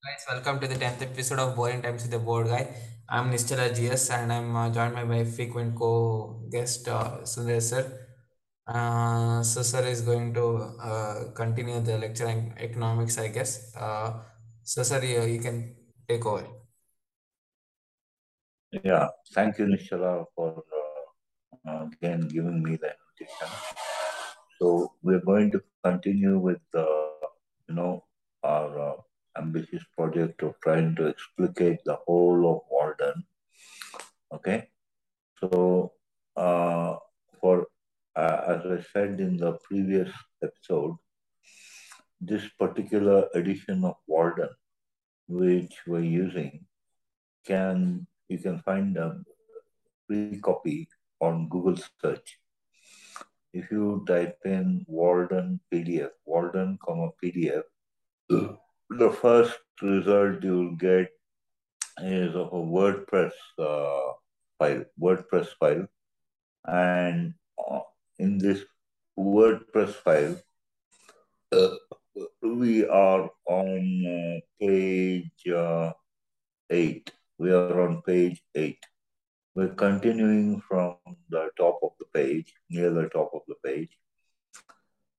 Guys, welcome to the 10th episode of Boring Times with the Board Guy. I'm Nishchala G.S. and I'm joined by my frequent co-guest Sundeer Sir. So Sir is going to continue the lecture on economics, I guess. So Sir, you can take over. Yeah, thank you Nishchala for again giving me the invitation. So we're going to continue with our ambitious project of trying to explicate the whole of Walden. Okay, so for as I said in the previous episode, this particular edition of Walden, which we're using, you can find a free copy on Google search. If you type in Walden PDF, the first result you will get is of a WordPress file, and in this WordPress file, we are on page 8. We are on page 8. We're continuing from the top of the page, near the top of the page,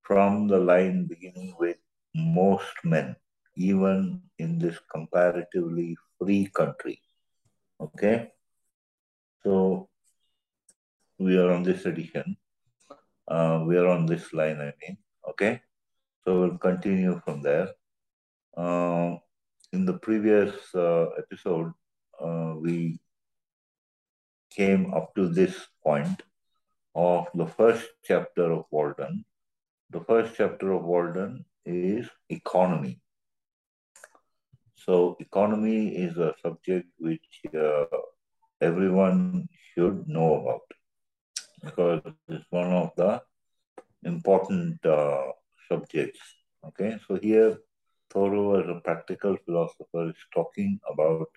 from the line beginning with most men, even in this comparatively free country. Okay, so we are on this edition. We are on this line, I mean. Okay, so we'll continue from there. In the previous episode, we came up to this point of the first chapter of Walden. The first chapter of Walden is economy. So economy is a subject which everyone should know about, because it's one of the important subjects. Okay, so here Thoreau, as a practical philosopher, is talking about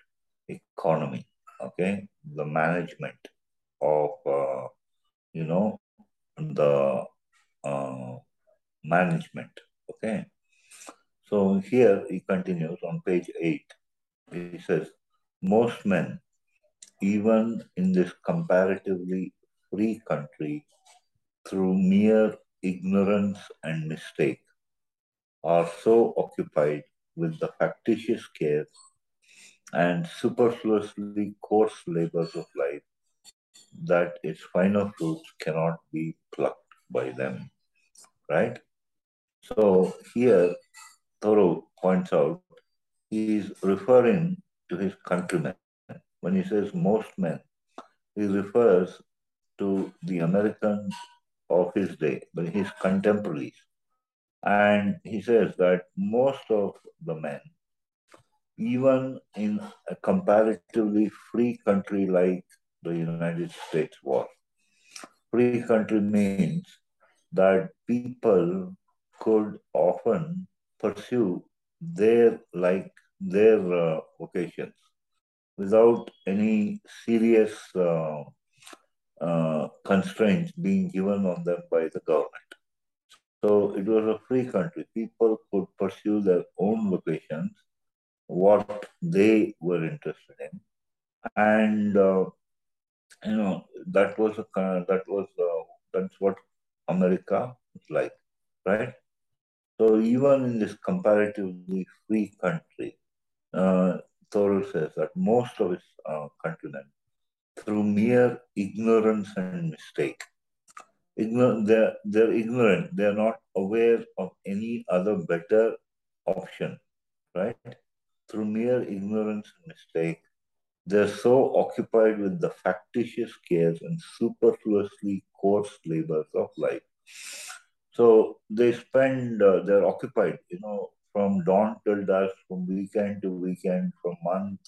economy. Okay, the management of management. Okay, so here he continues on page 8. He says, most men, even in this comparatively free country, through mere ignorance and mistake, are so occupied with the factitious cares and superfluously coarse labors of life that its finer fruits cannot be plucked by them. Right? So here Thoreau points out, he is referring to his countrymen. When he says most men, he refers to the Americans of his day, but his contemporaries. And he says that most of the men, even in a comparatively free country like the United States was. Free country means that people could often pursue their vocations without any serious constraints being given on them by the government. So it was a free country. People could pursue their own vocations, what they were interested in, and that's what America was like, right? So even in this comparatively free country, Thoreau says that most of his countrymen, through mere ignorance and mistake. They're ignorant. They're not aware of any other better option, right? Through mere ignorance and mistake, they're so occupied with the factitious cares and superfluously coarse labors of life. So they spend, they're occupied, from dawn till dusk, from weekend to weekend, from month,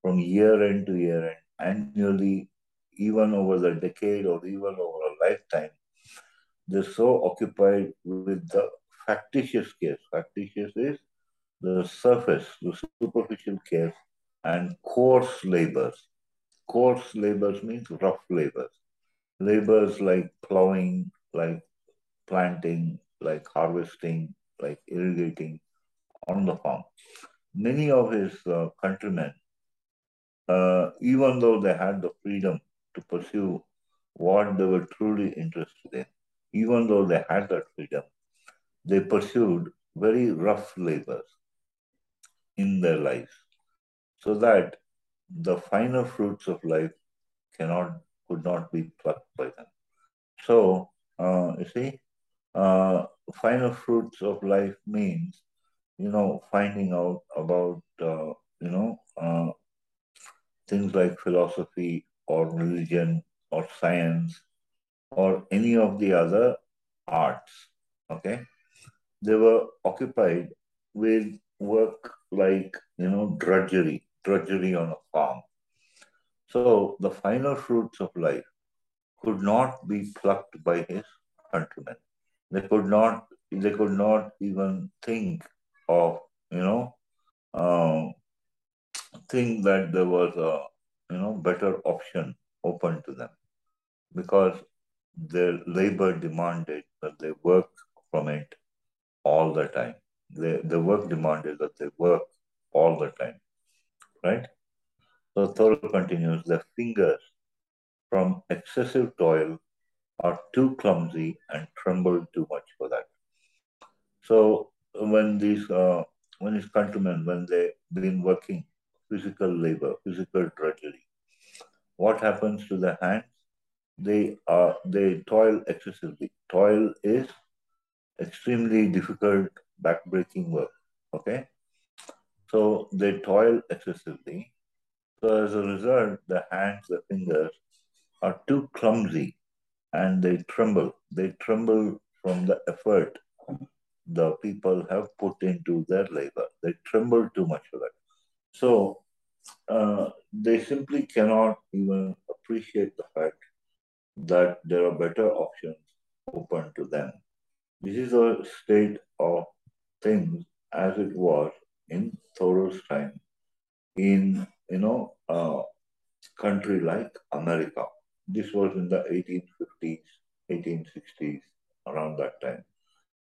from year end to year end, annually, even over the decade or even over a lifetime, they're so occupied with the factitious cares. Factitious is the surface, the superficial cares, and coarse labors. Coarse labors means rough labors. Labors like plowing, like planting, like harvesting, like irrigating on the farm. many of his countrymen, even though they had the freedom to pursue what they were truly interested in, even though they had that freedom, they pursued very rough labors in their lives so that the finer fruits of life could not be plucked by them. So, you see, finer fruits of life means, you know, finding out about, you know, things like philosophy or religion or science or any of the other arts, okay? They were occupied with work like, you know, drudgery on a farm. So the finer fruits of life could not be plucked by his countrymen. They could not even think of, you know, think that there was a, you know, better option open to them, because their labor demanded that they work from it all the time. The work demanded that they work all the time, right? So Thoreau continues, their fingers from excessive toil are too clumsy and tremble too much for that. So when his countrymen, when they've been working physical labor, physical drudgery, what happens to their hands? They toil excessively. Toil is extremely difficult, backbreaking work, okay? So they toil excessively. So as a result, the hands, the fingers are too clumsy and they tremble. They tremble from the effort the people have put into their labor. They tremble too much for that. So they simply cannot even appreciate the fact that there are better options open to them. This is a state of things as it was in Thoreau's time in, you know, a country like America. This was in the 1850s, 1860s, around that time,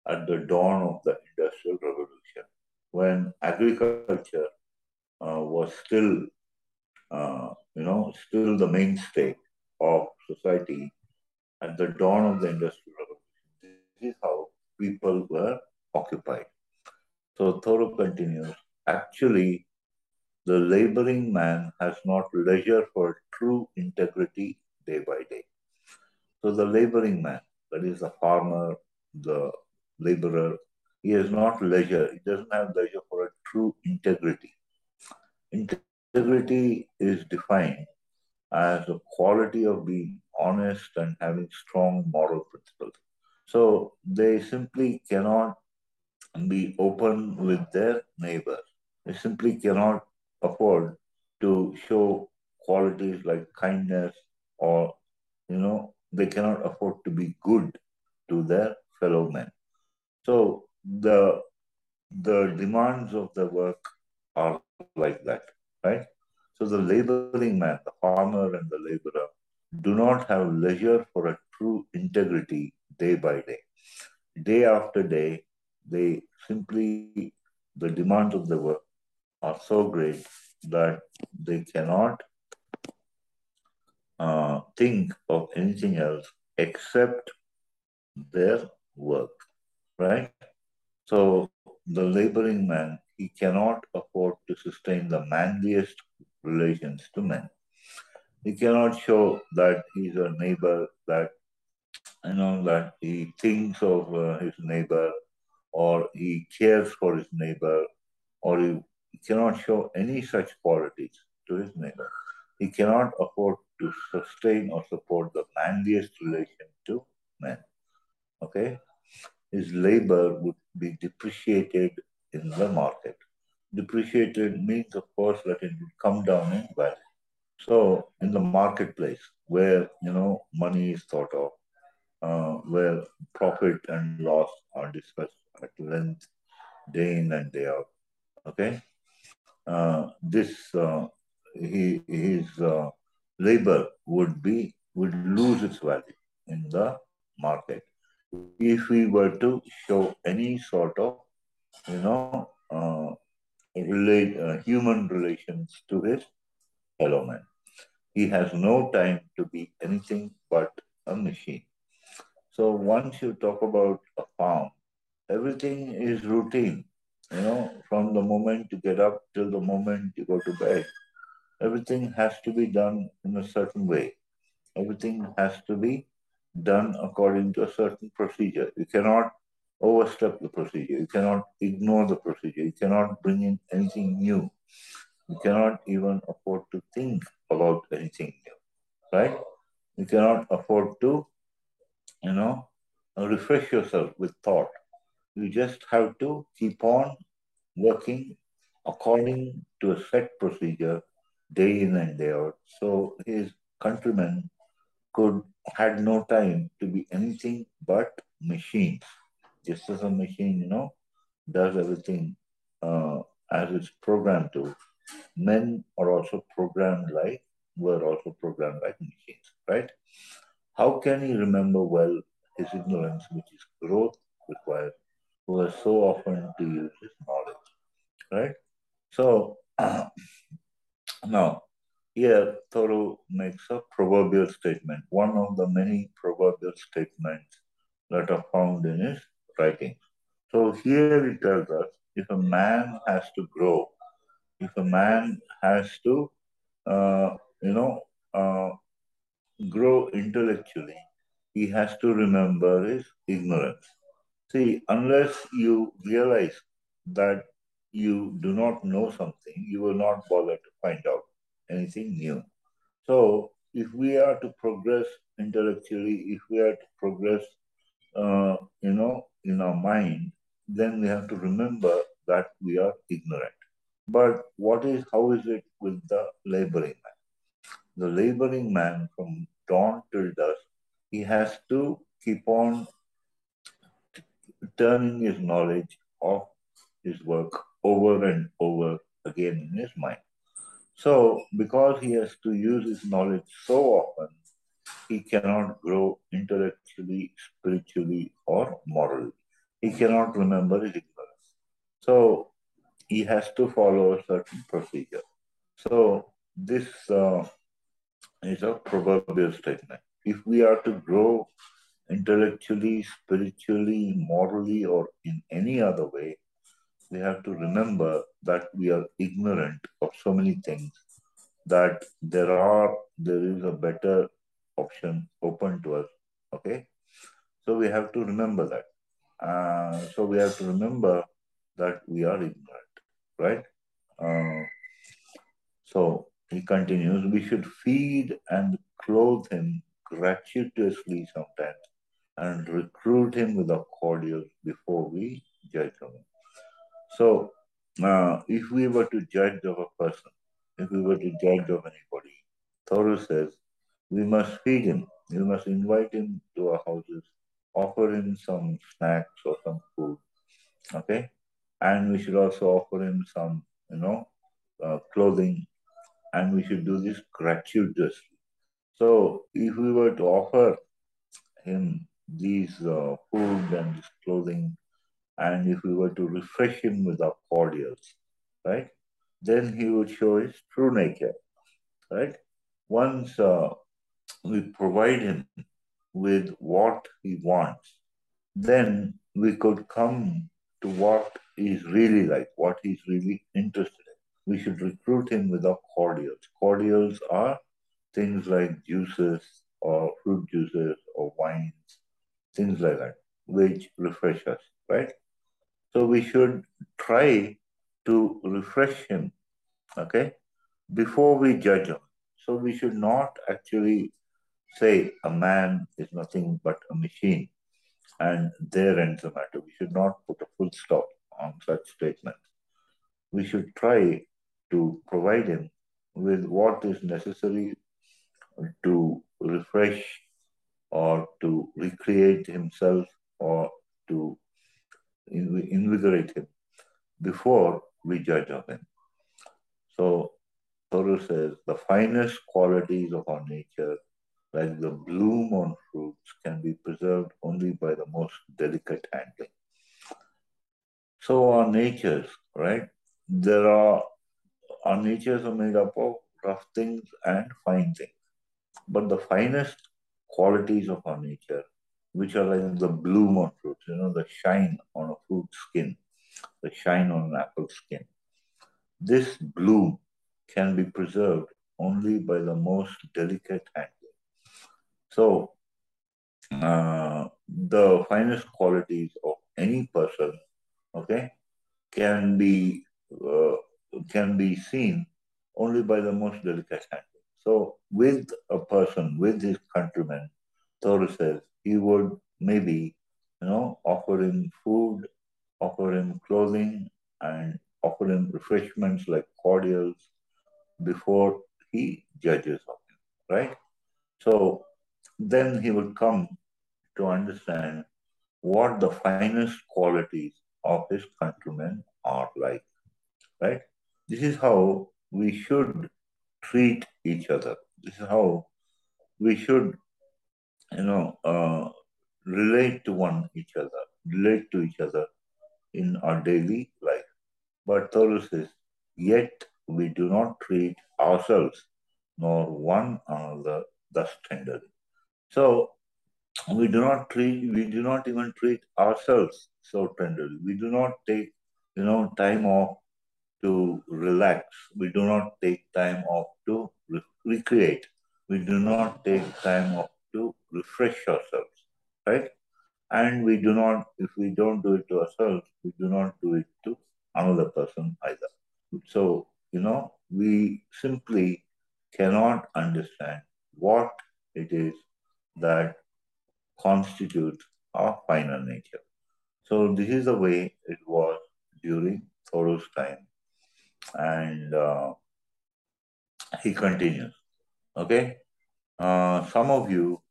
at the dawn of the Industrial Revolution, when agriculture was still, you know, still the mainstay of society. At the dawn of the Industrial Revolution, this is how people were occupied. So Thoreau continues, actually, the laboring man has not leisure for true integrity day by day. So the laboring man, that is the farmer, the laborer, he has not leisure, he doesn't have leisure for a true integrity. Integrity is defined as the quality of being honest and having strong moral principles. So they simply cannot be open with their neighbors. They simply cannot afford to show qualities like kindness, or, you know, they cannot afford to be good to their fellow men. So the demands of the work are like that, right? So the laboring man, the farmer and the laborer, do not have leisure for a true integrity day by day. Day after day, they simply, the demands of the work are so great that they cannot think of anything else except their work, right? So the laboring man, he cannot afford to sustain the manliest relations to men. He cannot show that he's a neighbor, that, you know, that he thinks of his neighbor, or he cares for his neighbor, or he cannot show any such qualities to his neighbor. He cannot afford to sustain or support the manliest relation to men, okay? His labor would be depreciated in the market. Depreciated means, of course, that it would come down in value. So in the marketplace where, you know, money is thought of, where profit and loss are discussed at length, day in and day out, okay? His labor would lose its value in the market if we were to show any sort of, you know, human relations to his fellow man. He has no time to be anything but a machine. So once you talk about a farm, everything is routine, you know, from the moment you get up till the moment you go to bed. Everything has to be done in a certain way. Everything has to be done according to a certain procedure. You cannot overstep the procedure. You cannot ignore the procedure. You cannot bring in anything new. You cannot even afford to think about anything new, right? You cannot afford to, you know, refresh yourself with thought. You just have to keep on working according to a set procedure day in and day out. So his countrymen had no time to be anything but machines. Just as a machine, you know, does everything as it's programmed to. Men are also programmed like, were also programmed like machines, right? How can he remember well his ignorance, which is growth required, who are so often to use his knowledge, right? So now, here Thoreau makes a proverbial statement, one of the many proverbial statements that are found in his writing. So here it tells us, if a man has to grow, if a man has to, grow intellectually, he has to remember his ignorance. See, unless you realize that you do not know something, you will not bother to find out anything new. So if we are to progress intellectually, if we are to progress, in our mind, then we have to remember that we are ignorant. But how is it with the laboring man? The laboring man from dawn till dusk, he has to keep on turning his knowledge of his work over and over again in his mind. So because he has to use his knowledge so often, he cannot grow intellectually, spiritually, or morally. He cannot remember his ignorance. So he has to follow a certain procedure. So this is a proverbial statement. If we are to grow intellectually, spiritually, morally, or in any other way, we have to remember that we are ignorant of so many things, that there is a better option open to us, okay? So we have to remember that. So we have to remember that we are ignorant, right? So he continues, we should feed and clothe him gratuitously sometimes and recruit him with a cordial before we judge him. So if we were to judge of a person, if we were to judge of anybody, Thoreau says, we must feed him. We must invite him to our houses, offer him some snacks or some food, okay? And we should also offer him some, clothing, and we should do this gratuitously. So if we were to offer him these food and this clothing, and if we were to refresh him with our cordials, right, then he would show his true nature, right? Once we provide him with what he wants, then we could come to what he's really like, what he's really interested in. We should recruit him with our cordials. Cordials are things like juices or fruit juices or wines, things like that, which refresh us, right? So we should try to refresh him, okay, before we judge him. So we should not actually say a man is nothing but a machine and there ends the matter. We should not put a full stop on such statements. We should try to provide him with what is necessary to refresh or to recreate himself or to invigorate him before we judge of him. So Thoreau says, the finest qualities of our nature, like the bloom on fruits, can be preserved only by the most delicate handling. So our natures, right, There are, our natures are made up of rough things and fine things. But the finest qualities of our nature, which are like the bloom on fruits, you know, the shine on a fruit skin, the shine on an apple skin. This bloom can be preserved only by the most delicate handling. So, the finest qualities of any person, okay, can be seen only by the most delicate handling. So, with a person, with his countrymen, Thoreau says, he would maybe, you know, offer him food, offer him clothing, and offer him refreshments like cordials before he judges of him, right? So then he will come to understand what the finest qualities of his countrymen are like, right? This is how we should treat each other. This is how we should, you know, relate to each other in our daily life. But Thoreau says, yet we do not treat ourselves nor one another thus tenderly. So we do not even treat ourselves so tenderly. We do not take, you know, time off to relax. We do not take time off to recreate. We do not take time off to refresh ourselves, right? And we do not, if we don't do it to ourselves, we do not do it to another person either. So, you know, we simply cannot understand what it is that constitutes our finer nature. So this is the way it was during Thoreau's time. And he continues, okay? Some of you,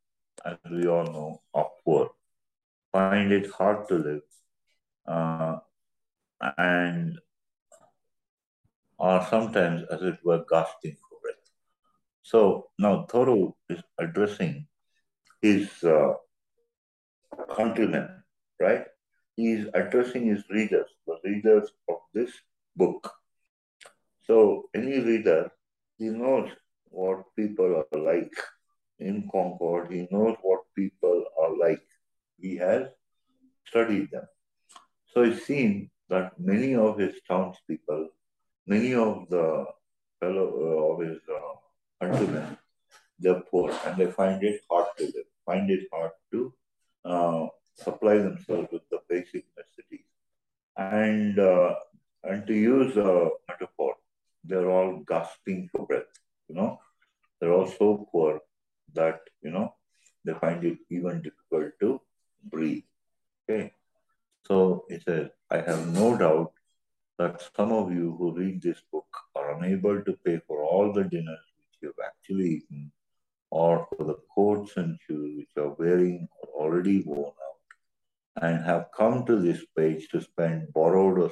as we all know, are poor, find it hard to live, and are sometimes, as it were, gasping for breath. So now Thoreau is addressing his countrymen, right? He is addressing his readers, the readers of this book. So any reader, he knows what people are like in Concord. He knows what people are like. He has studied them. So it's seen that many of his townspeople, many of the countrymen, they're poor and they find it hard to live, find it hard to supply themselves with the basic necessities. And to use a metaphor, they're all gasping for breath, you know. They're all so poor that, you know, they find it even difficult to breathe, okay? So it says, I have no doubt that some of you who read this book are unable to pay for all the dinners which you have actually eaten, or for the coats and shoes which you are wearing or already worn out, and have come to this page to spend borrowed or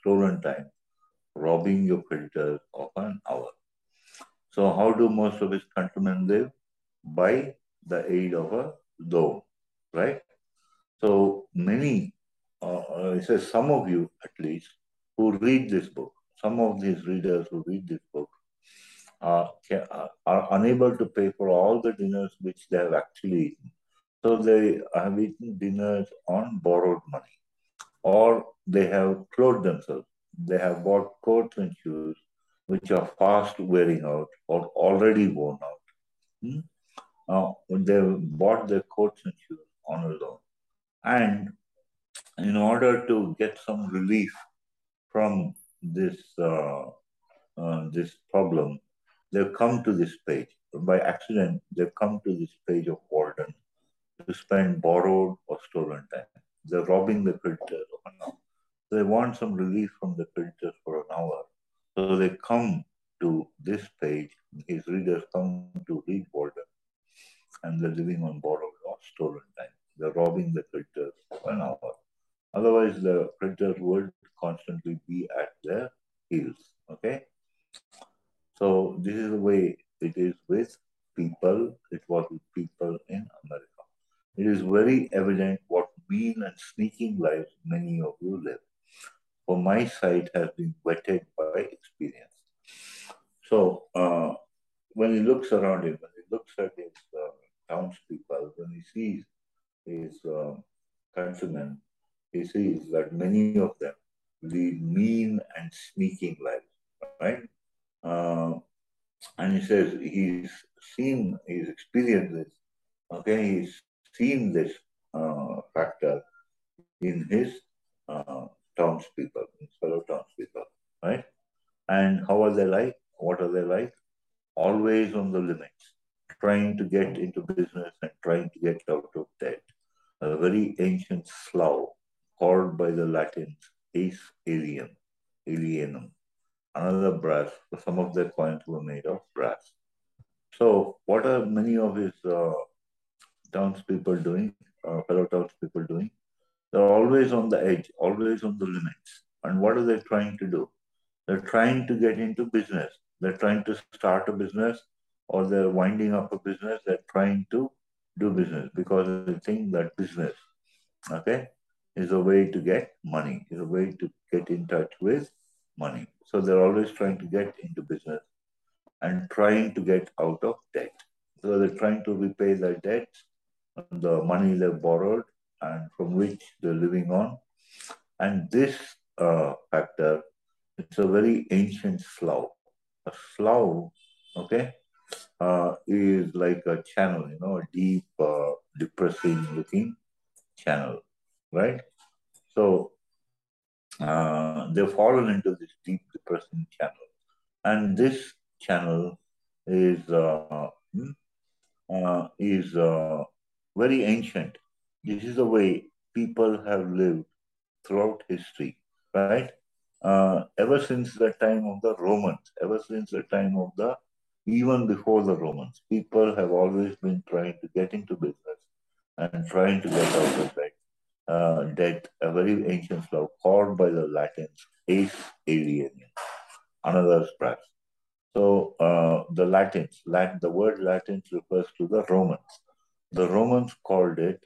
stolen time, robbing your creditors of an hour. So how do most of his countrymen live? By the aid of a loan, right? So many, it says some of you at least, who read this book, some of these readers who read this book are unable to pay for all the dinners which they have actually eaten. So they have eaten dinners on borrowed money, or they have clothed themselves. They have bought coats and shoes which are fast wearing out or already worn out. They bought their coats and shoes on a loan. And in order to get some relief from this this problem, they've come to this page. By accident, they've come to this page of Walden to spend borrowed or stolen time. They're robbing the creditors of an hour. They want some relief from the creditors for an hour. So they come to this page. His readers come to read Walden, and they're living on borrowed or stolen time. They're robbing the creditors for an hour. Otherwise, the creditors would constantly be at their heels, okay? So this is the way it is with people. It was with people in America. It is very evident what mean and sneaking lives many of you live. for my side has been wetted by experience. So when he looks around him, when he looks at his townspeople, when he sees his countrymen, he sees that many of them lead mean and sneaking lives, right? And he says he's experienced this, okay? He's seen this factor in his townspeople, his fellow townspeople, right? And how are they like? What are they like? Always on the limits, trying to get into business and trying to get out of debt. A very ancient slough called by the Latins Aes alienum, another brass. Some of their coins were made of brass. So what are many of his townspeople doing, fellow townspeople doing? They're always on the edge, always on the limits. And what are they trying to do? They're trying to get into business. They're trying to start a business, or they're winding up a business. They're trying to do business because they think that business, okay, is a way to get money, is a way to get in touch with money. So they're always trying to get into business and trying to get out of debt. So they're trying to repay their debts, the money they've borrowed and from which they're living on. And this factor, it's a very ancient slough. A slough, okay, is like a channel, you know, a deep, depressing looking channel, right? So they've fallen into this deep, depressing channel. And this channel is very ancient. This is the way people have lived throughout history, right? Ever since the time of the Romans, ever since the time of the, even before the Romans, people have always been trying to get into business and trying to get out of debt. A very ancient slough called by the Latins Aes alienum, another brass. So the Latins, the word Latins refers to the Romans. The Romans called this,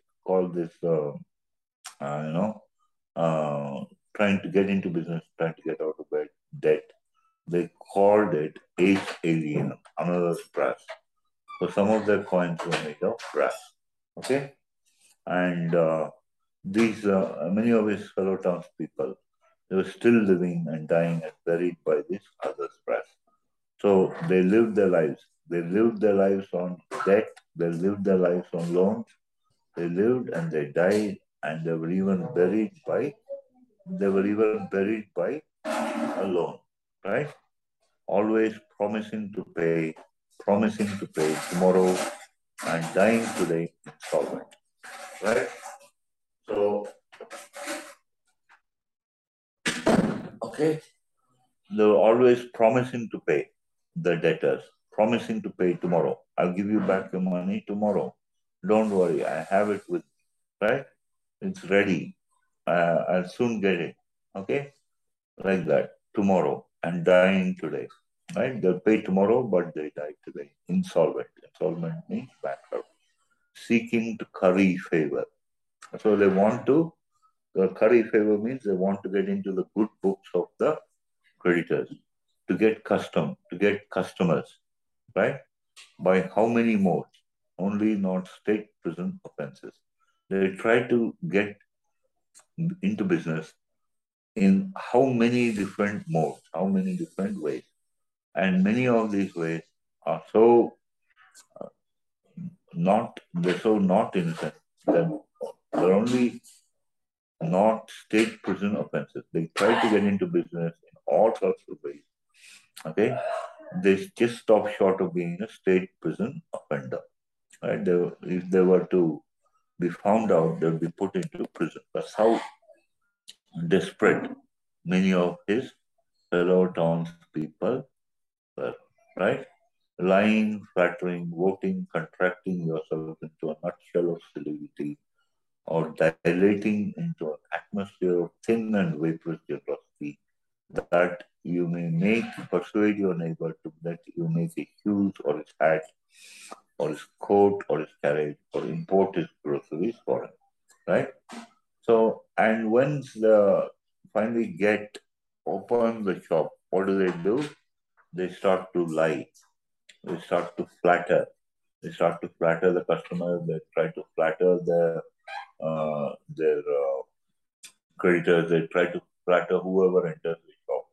trying to get into business, trying to get out of debt. They called it Aes alienum, another brass. So some of their coins were made of brass, okay? And these, many of his fellow townspeople, they were still living and dying and buried by this other brass. So they lived their lives. They lived their lives on debt. They lived their lives on loans. They lived and they died, and they were even buried by a loan, right? Always promising to pay tomorrow and dying today insolvent, right? So, okay, they were always promising to pay, the debtors, promising to pay tomorrow. I'll give you back your money tomorrow. Don't worry, I have it with me, right? It's ready. I'll soon get it, okay? Like that, tomorrow and dying today, right? They'll pay tomorrow, but they die today. Insolvent. Insolvent means bankrupt. Seeking to curry favor. So they want to, the curry favor means they want to get into the good books of the creditors, to get customers, right? By how many modes? Only not state prison offenses. They try to get into business in how many different modes, how many different ways. And many of these ways are so not innocent that they're only not state prison offenses. They try to get into business in all sorts of ways, okay? They just stop short of being a state prison offender, right? If they were to be found out, they'll be put into prison. That's how desperate many of his fellow townspeople were, right? Lying, flattering, voting, contracting yourself into a nutshell of solidity, or dilating into an atmosphere of thin and vaporous generosity, that you may persuade your neighbor that you make his shoes or his hat or his coat or his carriage or import his groceries for him, right? So, and once the finally get open the shop, what do? They start to lie. They start to flatter. They start to flatter the customer. They try to flatter their creditors. They try to flatter whoever enters the shop.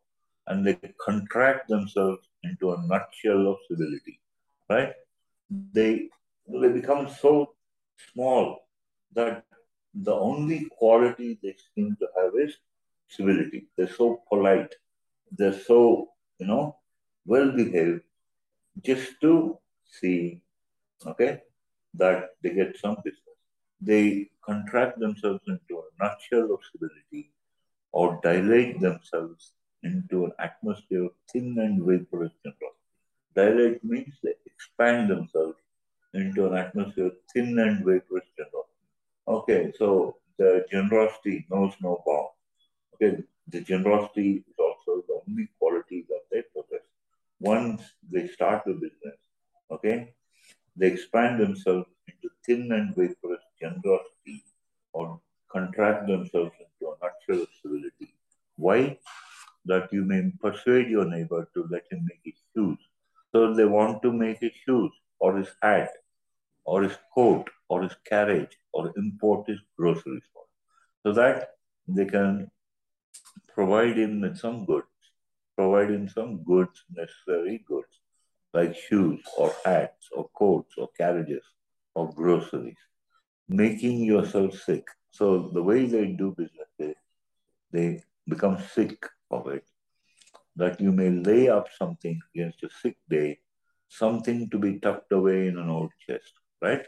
And they contract themselves into a nutshell of civility, right? They become so small that the only quality they seem to have is civility. They're so polite. They're so, well-behaved, just to see, that they get some business. They contract themselves into a nutshell of civility or dilate themselves into an atmosphere of thin and vaporous generosity. Dilate means they expand themselves into an atmosphere of thin and vaporous generosity. Okay, so the generosity knows no bound. Okay, the generosity is also the only quality that they possess. Once they start the business, they expand themselves into thin and vaporous generosity or contract themselves into a nutshell of civility. Why? That you may persuade your neighbor to let him make his shoes. So they want to make his shoes or his hat or his coat or his carriage or import his groceries for so that they can provide him with some goods, necessary goods, like shoes or hats or coats or carriages or groceries, making yourself sick. So the way they do business, they become sick of it, that you may lay up something against a sick day, something to be tucked away in an old chest, right?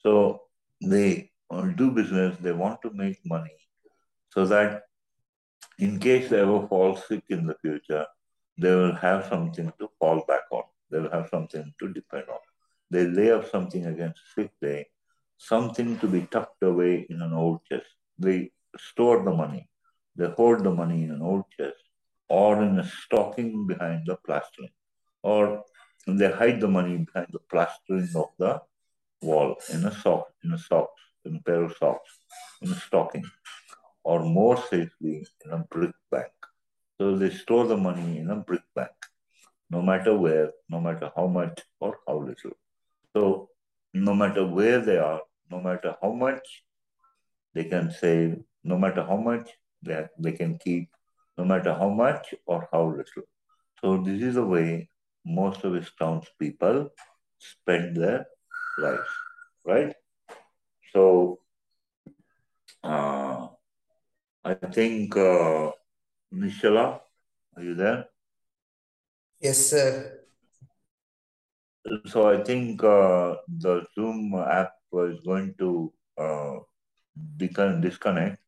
So they do business, they want to make money so that in case they ever fall sick in the future, they will have something to fall back on. They will have something to depend on. They lay up something against sick day, something to be tucked away in an old chest. They store the money. They hoard the money in an old chest or in a stocking behind the plastering. Or they hide the money behind the plastering of the wall in a sock, in a pair of socks, in a stocking, or more safely in a brick bank. So they store the money in a brick bank, no matter where, no matter how much or how little. So no matter where they are, no matter how much they can save, no matter how much they can keep, no matter how much or how little. So this is the way most of his townspeople spend their lives, right? So I think Nishchala, are you there? Yes, sir. So I think the Zoom app is going to disconnect.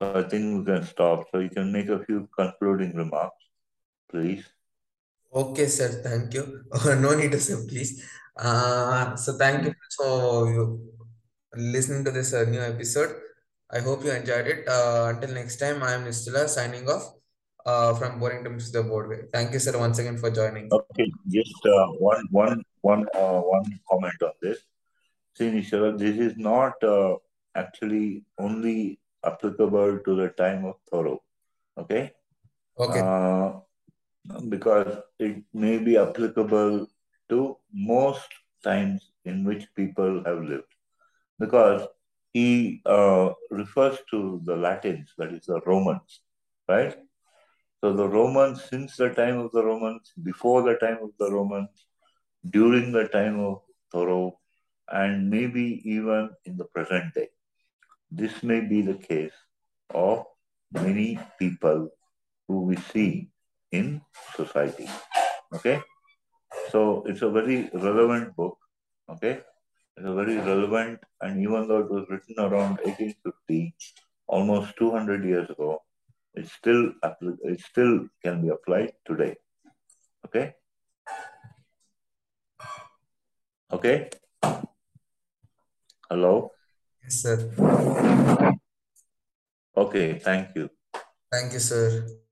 So I think we can stop. So you can make a few concluding remarks, please. Okay, sir. Thank you. No need to say, please. So thank you for listening to this new episode. I hope you enjoyed it. Until next time, I am Nishchala signing off from Borington to the Boardway. Thank you, sir, once again for joining. Okay, just one comment on this. See, Nishchala, this is not actually only applicable to the time of Thoreau. Okay? Okay. Because it may be applicable to most times in which people have lived. Because he refers to the Latins, that is the Romans, right? So the Romans, since the time of the Romans, before the time of the Romans, during the time of Thoreau, and maybe even in the present day. This may be the case of many people who we see in society, okay? So it's a very relevant book, okay? It's a very relevant, and even though it was written around 1850, almost 200 years ago, it still can be applied today, okay? Okay? Hello? Yes, sir. Okay, thank you. Thank you, sir.